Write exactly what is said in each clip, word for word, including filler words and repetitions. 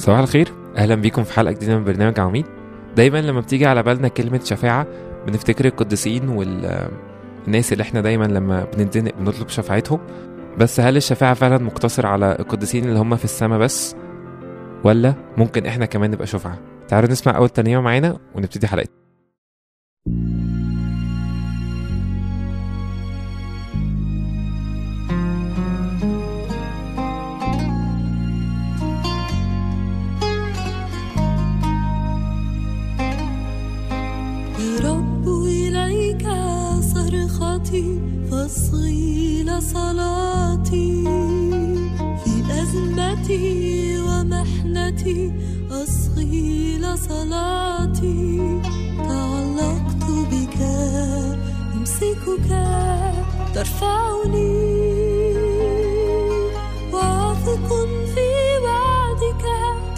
صباح الخير، أهلا بكم في حلقة جديدة من برنامج عواميد. دايما لما بتيجي على بالنا كلمة شفاعة بنفتكر القديسين والناس اللي احنا دايما لما بنتزنق بنطلب شفاعتهم، بس هل الشفاعة فعلا مقتصر على القديسين اللي هم في السماء بس، ولا ممكن احنا كمان نبقى شفعة؟ تعالوا نسمع أول ترنيمة معانا ونبتدي حلقتنا. فصيل صلاتي في أزمتي ومحنتي، أصغيل صلاتي. تعلقت بك، أمسكك، ترفعني، واثق في وعدك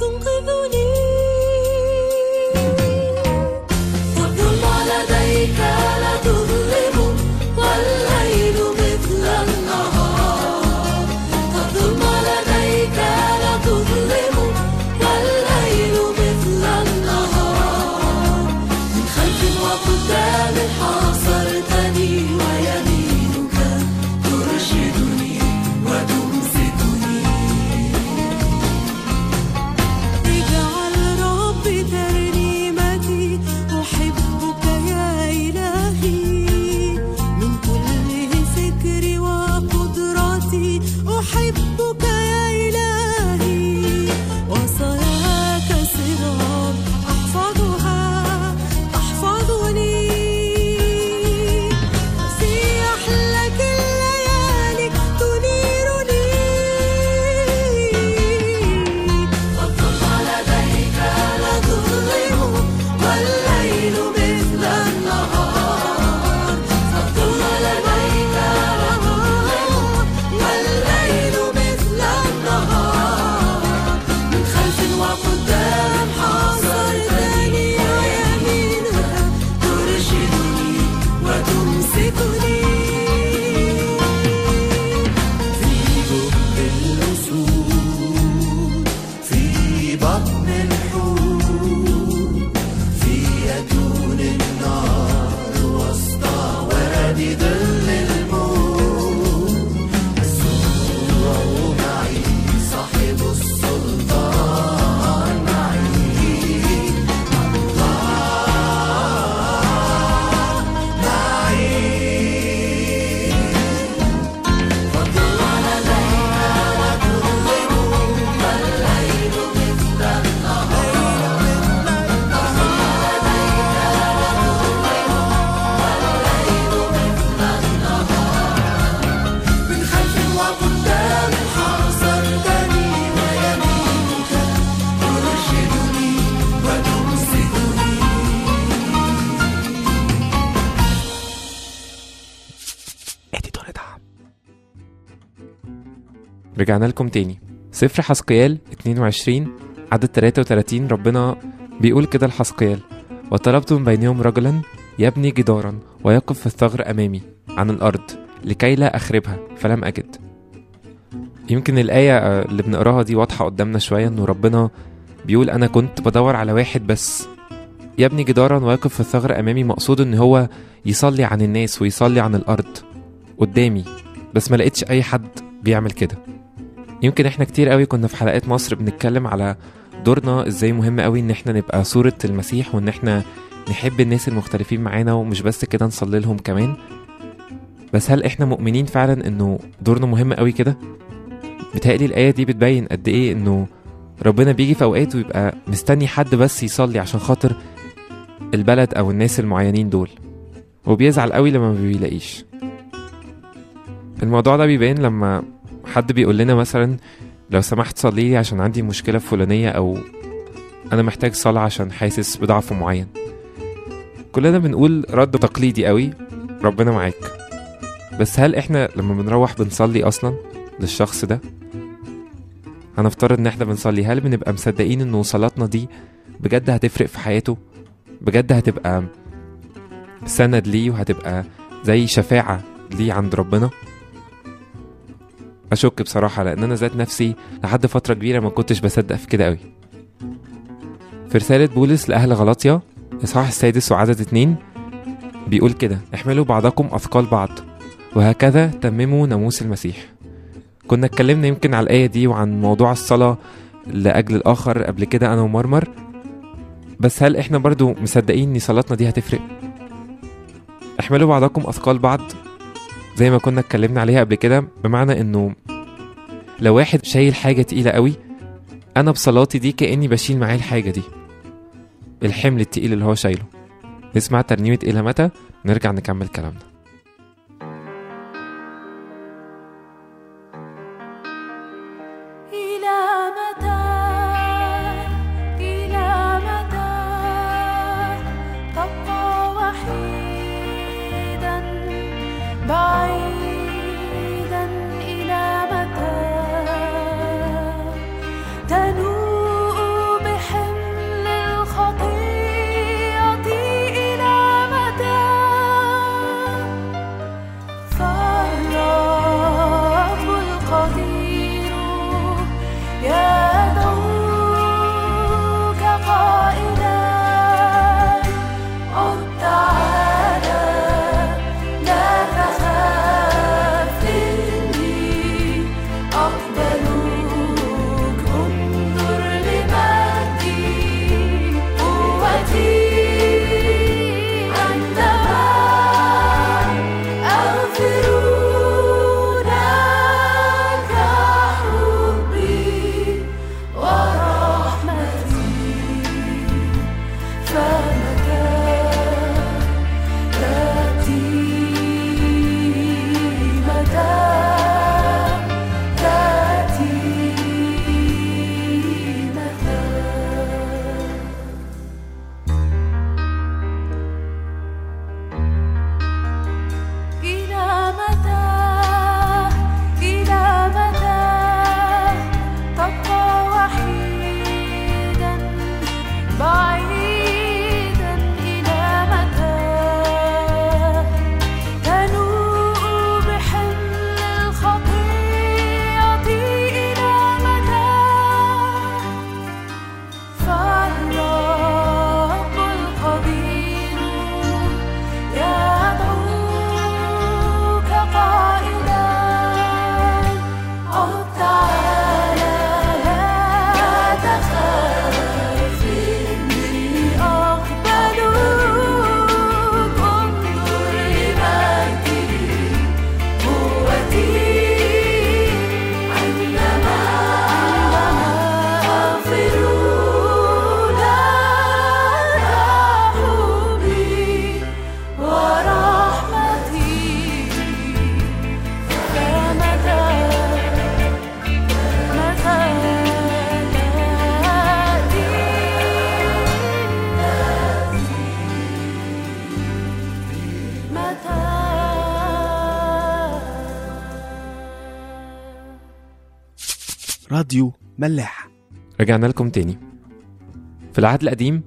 تنقذني. والظلم لديك لا تظلم، والليل مثل النهار، فالظلم لديك لا تظلم، والليل مثل النهار. من خلف وقدام حاصرتني، ويمينك ترشدني وتمسكني. اجعل ربي ترنيمتي، أحبك يا إلهي. أحبك يا إلهي، وصاياك سرا أحفظها، أحفظني. سياح لك الليالي تنيرني. فالظلم لديك لا تظلم، والليل مثل النهار، فالظلم لديك لا تظلم، والليل رجعنا لكم تاني. سفر حزقيال اتنين وعشرين عدد تلاتة وتلاتين، ربنا بيقول كده لحزقيال: وطلبت من بينهم رجلا يبني جدارا ويقف في الثغر أمامي عن الأرض لكي لا أخربها، فلم أجد. يمكن الآية اللي بنقراها دي واضحة قدامنا شوية، إنه ربنا بيقول أنا كنت بدور على واحد بس يبني جدارا ويقف في الثغر أمامي، مقصود إن هو يصلي عن الناس ويصلي عن الأرض قدامي، بس ما لقيتش أي حد بيعمل كده. يمكن احنا كتير قوي كنا في حلقات مصر بنتكلم على دورنا ازاي مهم قوي ان احنا نبقى صورة المسيح، وان احنا نحب الناس المختلفين معانا، ومش بس كده نصلي لهم كمان. بس هل احنا مؤمنين فعلا انه دورنا مهم قوي كده؟ بتهيألي الآية دي بتبين قد ايه انه ربنا بيجي في اوقات ويبقى مستني حد بس يصلي عشان خاطر البلد او الناس المعينين دول، وبيزعل قوي لما بيلاقيش. الموضوع ده بيبين لما حد بيقول لنا مثلا لو سمحت صلي لي عشان عندي مشكلة فلانية، أو أنا محتاج صلاة عشان حاسس بضعف معين. كلنا بنقول رد تقليدي قوي: ربنا معاك. بس هل إحنا لما بنروح بنصلي أصلا للشخص ده؟ هنفترض إن إحنا بنصلي، هل بنبقى مصدقين إنه صلاتنا دي بجد هتفرق في حياته؟ بجد هتبقى سند ليه وهتبقى زي شفاعة ليه عند ربنا؟ أشك بصراحة، لأن أنا ذات نفسي لحد فترة كبيرة ما كنتش بصدق في كده قوي. في رسالة بولس لأهل غلاطية إصحاح السادس وعدد اتنين بيقول كده: احملوا بعضكم أثقال بعض وهكذا تمموا ناموس المسيح. كنا اتكلمنا يمكن على الآية دي وعن موضوع الصلاة لأجل الآخر قبل كده أنا ومرمر، بس هل إحنا برضو مصدقين إن صلاتنا دي هتفرق؟ احملوا بعضكم أثقال بعض زي ما كنا اتكلمنا عليها قبل كده، بمعنى إنه لو واحد شايل حاجة تقيلة قوي، أنا بصلاتي دي كأني بشيل معايا الحاجة دي، الحمل التقيل اللي هو شايله. نسمع ترنيمة إلى متى نرجع نكمل كلامنا. راديو ملاح، رجعنا لكم تاني. في العهد القديم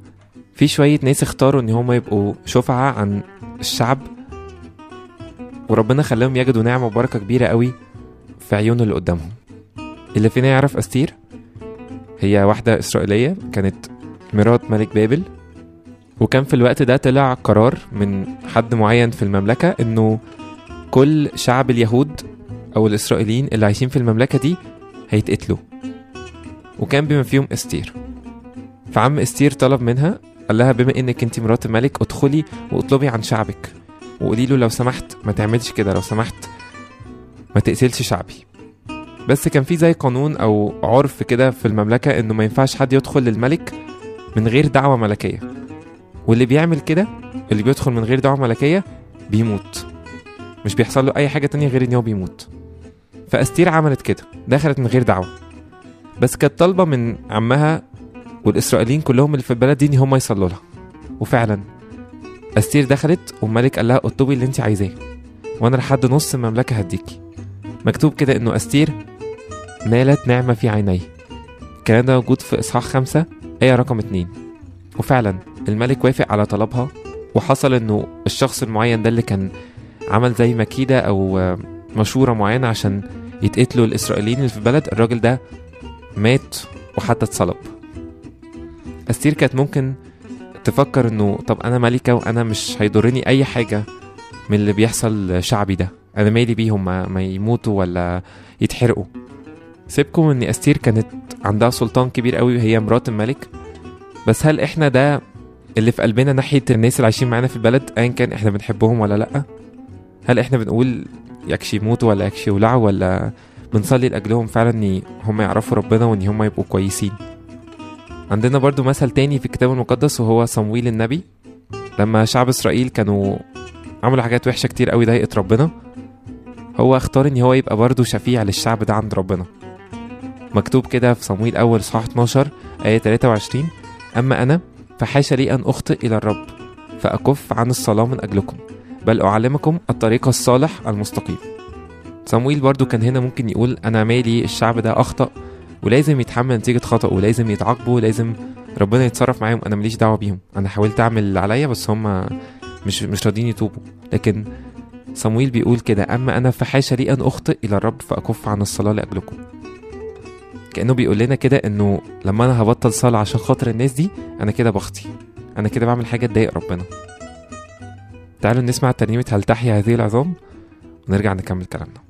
في شوية ناس اختاروا ان هم يبقوا شفعة عن الشعب، وربنا خلاهم يجدوا نعمة وبركة كبيرة قوي في عيون اللي قدامهم. اللي فينا يعرف أستير، هي واحدة إسرائيلية كانت مرات ملك بابل، وكان في الوقت ده طلع قرار من حد معين في المملكة انه كل شعب اليهود او الإسرائيليين اللي عايشين في المملكة دي هيتقتلوا، وكان بما فيهم أستير. فعم أستير طلب منها، قال لها: بما انك انت مرات الملك ادخلي واطلبي عن شعبك وقولي له لو سمحت ما تعملش كده، لو سمحت ما تقتلش شعبي. بس كان في زي قانون او عرف كده في المملكة انه ما ينفعش حد يدخل للملك من غير دعوة ملكية، واللي بيعمل كده، اللي بيدخل من غير دعوة ملكية، بيموت، مش بيحصل له اي حاجة تانية غير انه بيموت. فأستير عملت كده، دخلت من غير دعوة، بس كانت طالبة من عمها والإسرائيليين كلهم اللي في البلد دي ان هم يصلوا لها. وفعلا أستير دخلت والملك قال لها: اطلبي اللي انت عايزاه وانا لحد نص المملكة هديكي. مكتوب كده انه أستير نالت نعمة في عينيه. الكلام ده موجود في إصحاح خمسة آية رقم اتنين. وفعلا الملك وافق على طلبها، وحصل انه الشخص المعين ده اللي كان عمل زي مكيدة او مشورة معينة عشان يتقتلوا الإسرائيليين اللي في البلد، الراجل ده مات وحتى اتصلب. أستير كانت ممكن تفكر انه طب انا ملكة وانا مش هيضرني اي حاجة من اللي بيحصل شعبي ده، انا مالي بيهم ما, ما يموتوا ولا يتحرقوا. سيبكم ان أستير كانت عندها سلطان كبير قوي وهي مرات الملك، بس هل احنا ده اللي في قلبنا ناحية الناس اللي عايشين معانا في البلد ايا كان احنا بنحبهم ولا لأ؟ هل احنا بنقول يكشي يموتوا ولا يكشي يولعوا، ولا بنصلي لأجلهم فعلا ان هم يعرفوا ربنا وان هم يبقوا كويسين؟ عندنا برضو مثل تاني في الكتاب المقدس وهو صمويل النبي، لما شعب إسرائيل كانوا عملوا حاجات وحشة كتير قوي ضايقت ربنا، هو اختار ان هو يبقى برضو شفيع للشعب ده عند ربنا. مكتوب كده في صمويل أول صحاح اتناشر آية تلاتة وعشرين: أما أنا فحاشا لي أن أخطئ إلى الرب، فأكف عن الصلاة من أجلكم، بل أعلمكم الطريق الصالح المستقيم. صمويل برضو كان هنا ممكن يقول أنا مالي، الشعب ده أخطأ ولازم يتحمل نتيجة خطأ ولازم يتعاقبوا ولازم ربنا يتصرف معاهم، أنا مليش دعوة بيهم، أنا حاولت أعمل عليا بس هم مش مش راضين يتوبوا. لكن صمويل بيقول كده: أما أنا فحاشا لي أن أخطئ إلى الرب، فأكف عن الصلاة لأجلكم. كأنه بيقول لنا كده أنه لما أنا هبطل صلاة عشان خاطر الناس دي أنا كده بخطي، أنا كده بعمل حاجة تضايق ربنا. تعالوا نسمع ترنيمة هل تحيا هذه العظام ونرجع نكمل كلامنا.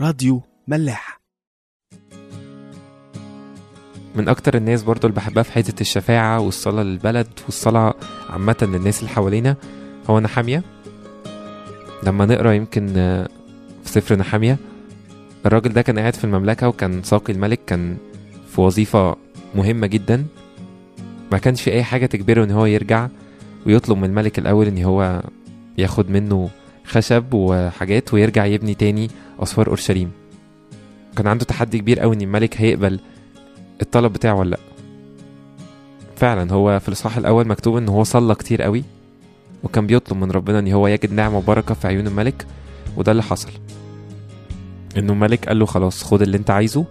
راديو ملاح. من أكتر الناس برضو اللي بحبها في حتة الشفاعة والصلاة للبلد والصلاة عامة للناس اللي حوالينا هو نحامية. لما نقرأ يمكن في سفر نحامية، الراجل ده كان قاعد في المملكة وكان ساقي الملك، كان في وظيفة مهمة جدا، ما كانش في أي حاجة تجبره إن هو يرجع ويطلب من الملك الأول إن هو ياخد منه خشب وحاجات ويرجع يبني تاني أسوار أورشليم. كان عنده تحدي كبير قوي إن الملك هيقبل الطلب بتاعه ولا لأ. فعلا هو في الإصحاح الأول مكتوب إن هو صلى كتير قوي وكان بيطلب من ربنا إن هو يجد نعمة وبركة في عيون الملك، وده اللي حصل. إنه الملك قال له خلاص خد اللي أنت عايزه،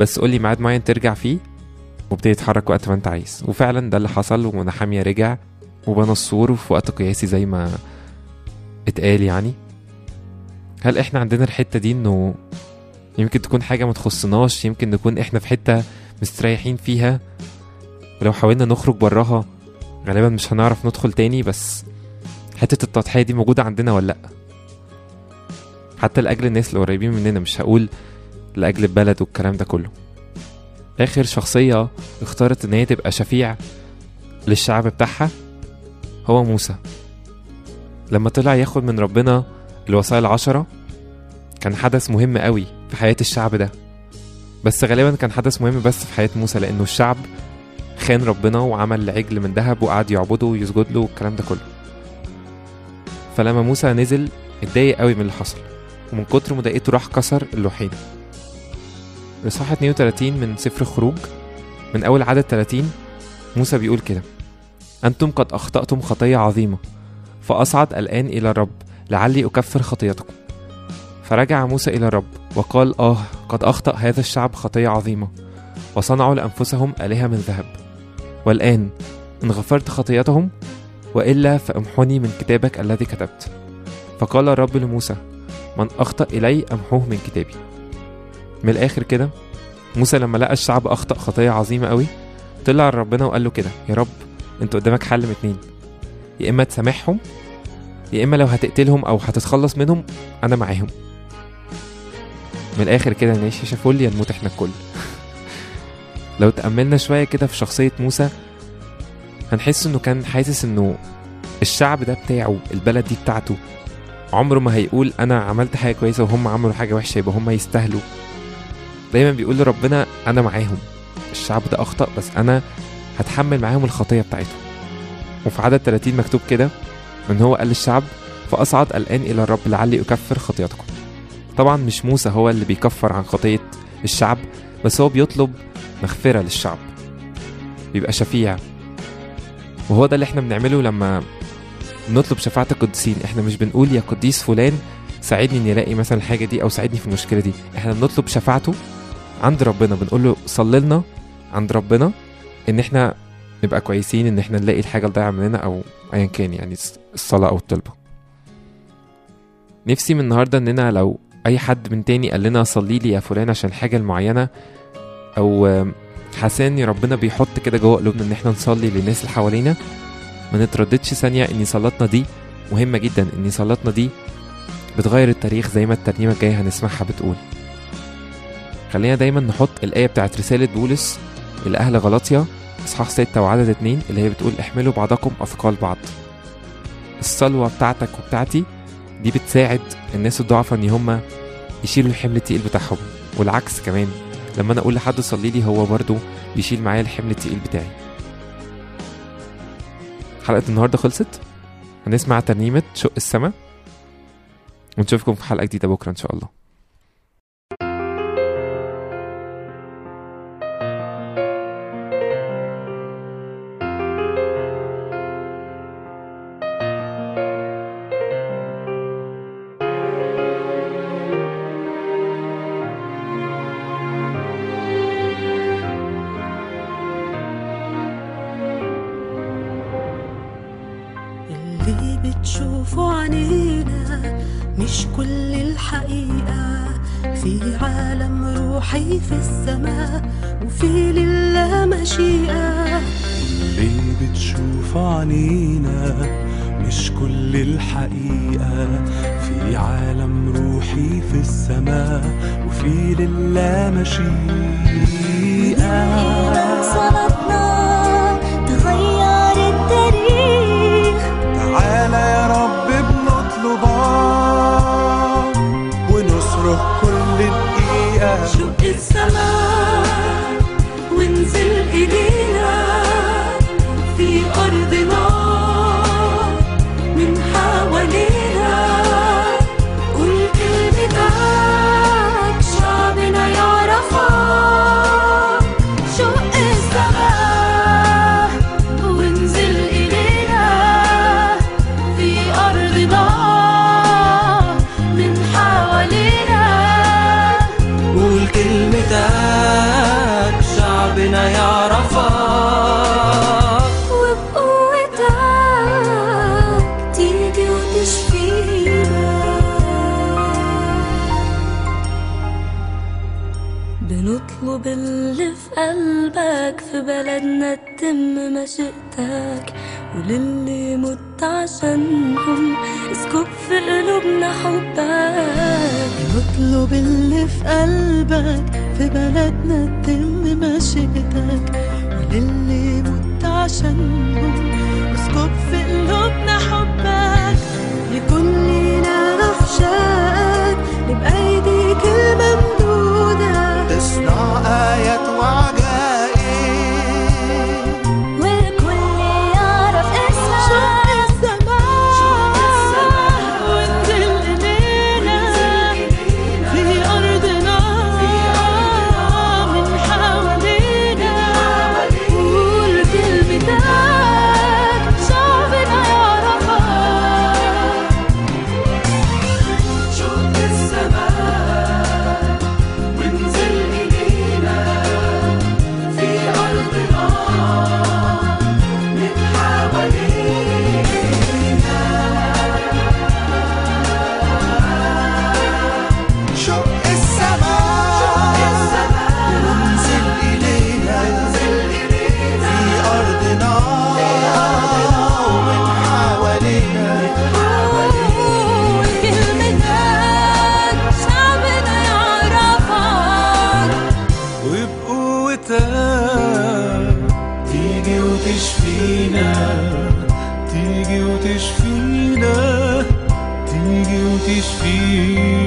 بس قول لي ميعاد معين ترجع فيه وابتدي يتحرك وقت ما أنت عايز. وفعلا ده اللي حصل، ونحامية رجع وبنى السور وفي وقت قياسي زي ما اتقال. يعني هل احنا عندنا الحتة دي انه يمكن تكون حاجة ما تخصناش، يمكن نكون احنا في حتة مستريحين فيها ولو حاولنا نخرج براها غالبا مش هنعرف ندخل تاني، بس حتة التضحية دي موجودة عندنا ولا لا؟ حتى لأجل الناس اللي قريبين مننا، مش هقول لأجل البلد والكلام ده كله. آخر شخصية اختارت ان هي تبقى شفيع للشعب بتاعها هو موسى. لما طلع ياخد من ربنا الوصايا العشرة كان حدث مهم قوي في حياة الشعب ده، بس غالبا كان حدث مهم بس في حياة موسى، لأنه الشعب خان ربنا وعمل عجل من ذهب وقعد يعبده ويسجد له والكلام ده كله. فلما موسى نزل اتضايق قوي من اللي حصل، ومن كتر مضايقته راح كسر اللوحين. الإصحاح اثنين وثلاثين من سفر الخروج من أول عدد ثلاثين موسى بيقول كده: أنتم قد أخطأتم خطية عظيمة، فأصعد الآن إلى الرب لعلي أكفر خطيتكم. فرجع موسى إلى الرب وقال: آه قد أخطأ هذا الشعب خطية عظيمة، وصنعوا لأنفسهم آلهة من ذهب. والآن إن غفرت خطيتهم وإلا فأمحوني من كتابك الذي كتبت. فقال الرب لموسى: من أخطأ إلي أمحوه من كتابي. من الآخر كده موسى لما لقى الشعب أخطأ خطية عظيمة قوي طلع ربنا وقال له كده: يا رب أنت قدامك حل من اتنين، يا إما تسامحهم، يا إما لو هتقتلهم أو هتتخلص منهم أنا معاهم. من الآخر كده نعيش شافول يا نموت إحنا الكل. لو تأملنا شوية كده في شخصية موسى هنحس إنه كان حاسس إنه الشعب ده بتاعه، البلد دي بتاعته، عمره ما هيقول أنا عملت حاجة كويسة وهم عملوا حاجة وحشة يبقى هم يستاهلوا. دايما بيقول لربنا أنا معاهم، الشعب ده أخطأ بس أنا هتحمل معاهم الخطية بتاعتهم. وفي عدد ثلاثين مكتوب كده إن هو قال للشعب: فأصعد الآن إلى الرب لعلي أكفر خطيتكم. طبعا مش موسى هو اللي بيكفر عن خطية الشعب، بس هو بيطلب مغفرة للشعب، بيبقى شفيع. وهو ده اللي احنا بنعمله لما نطلب شفاعة القديسين. احنا مش بنقول يا قديس فلان ساعدني إني ألاقي مثلا الحاجة دي أو ساعدني في المشكلة دي، احنا بنطلب شفاعته عند ربنا، بنقول له صلي لنا عند ربنا إن احنا نبقى كويسين، ان احنا نلاقي الحاجه اللي ضايعه مننا او ايا كان، يعني الصلاه او الطلبه. نفسي من النهارده اننا لو اي حد من تاني قال لنا صلي لي يا فلان عشان حاجه معينه، او حساني ربنا بيحط كده جوه قلوبنا ان احنا نصلي للناس اللي حوالينا، ما نترددش ثانيه ان صلاتنا دي مهمه جدا، ان صلاتنا دي بتغير التاريخ زي ما الترنيمه الجايه هنسمعها بتقول. خلينا دايما نحط الايه بتاعت رساله بولس لاهل غلاطية إصحاح ستة وعدد اتنين اللي هي بتقول: احملوا بعضكم أثقال بعض. الصلوة بتاعتك وبتاعتي دي بتساعد الناس الضعفة إن هم يشيلوا الحمل التقيل بتاعهم، والعكس كمان، لما أنا أقول لحد صلي لي هو برضو بيشيل معايا الحمل التقيل بتاعي. حلقة النهاردة خلصت، هنسمع ترنيمة شق السما، ونشوفكم في حلقة جديدة بكرة إن شاء الله. شوفوا عنينا مش كل الحقيقة، في عالم روحي في السماء وفي لله مشيئة. اللي بتشوف عنينا مش كل الحقيقة، في في عالم روحي في السماء وفي لله مشيئة. صلاتنا تغير التاريخ، تعالى يا رب بنطلبك ونصرخ كل دقيقة. شق السماء وانزل إلينا في أرضنا من حوالينا، قول كلمتك شعبنا يعرفك. شق السماء وانزل إلينا في أرضنا من حوالينا، قول كلمتك شعبنا يعرفك. بنطلب اللي في قلبك في بلدنا تتم مشيئتك، وللي مت عشانهم اسكب في قلوبنا حبك. بنطلب اللي في قلبك في بلدنا تتم مشيئتك، وللي مت عشانهم اسكب في قلوبنا حبك. يكون لينا رفشاك بأيديك الممدودة، تصنع آيات وعجائب والكل يعرف اسمك. شق السماء وانزل إلينا في أرضنا من حوالينا، قول كلمتك شعبنا يعرفك. شق السماء وانزل تيجي وتشفينا، تيجي وتشفينا.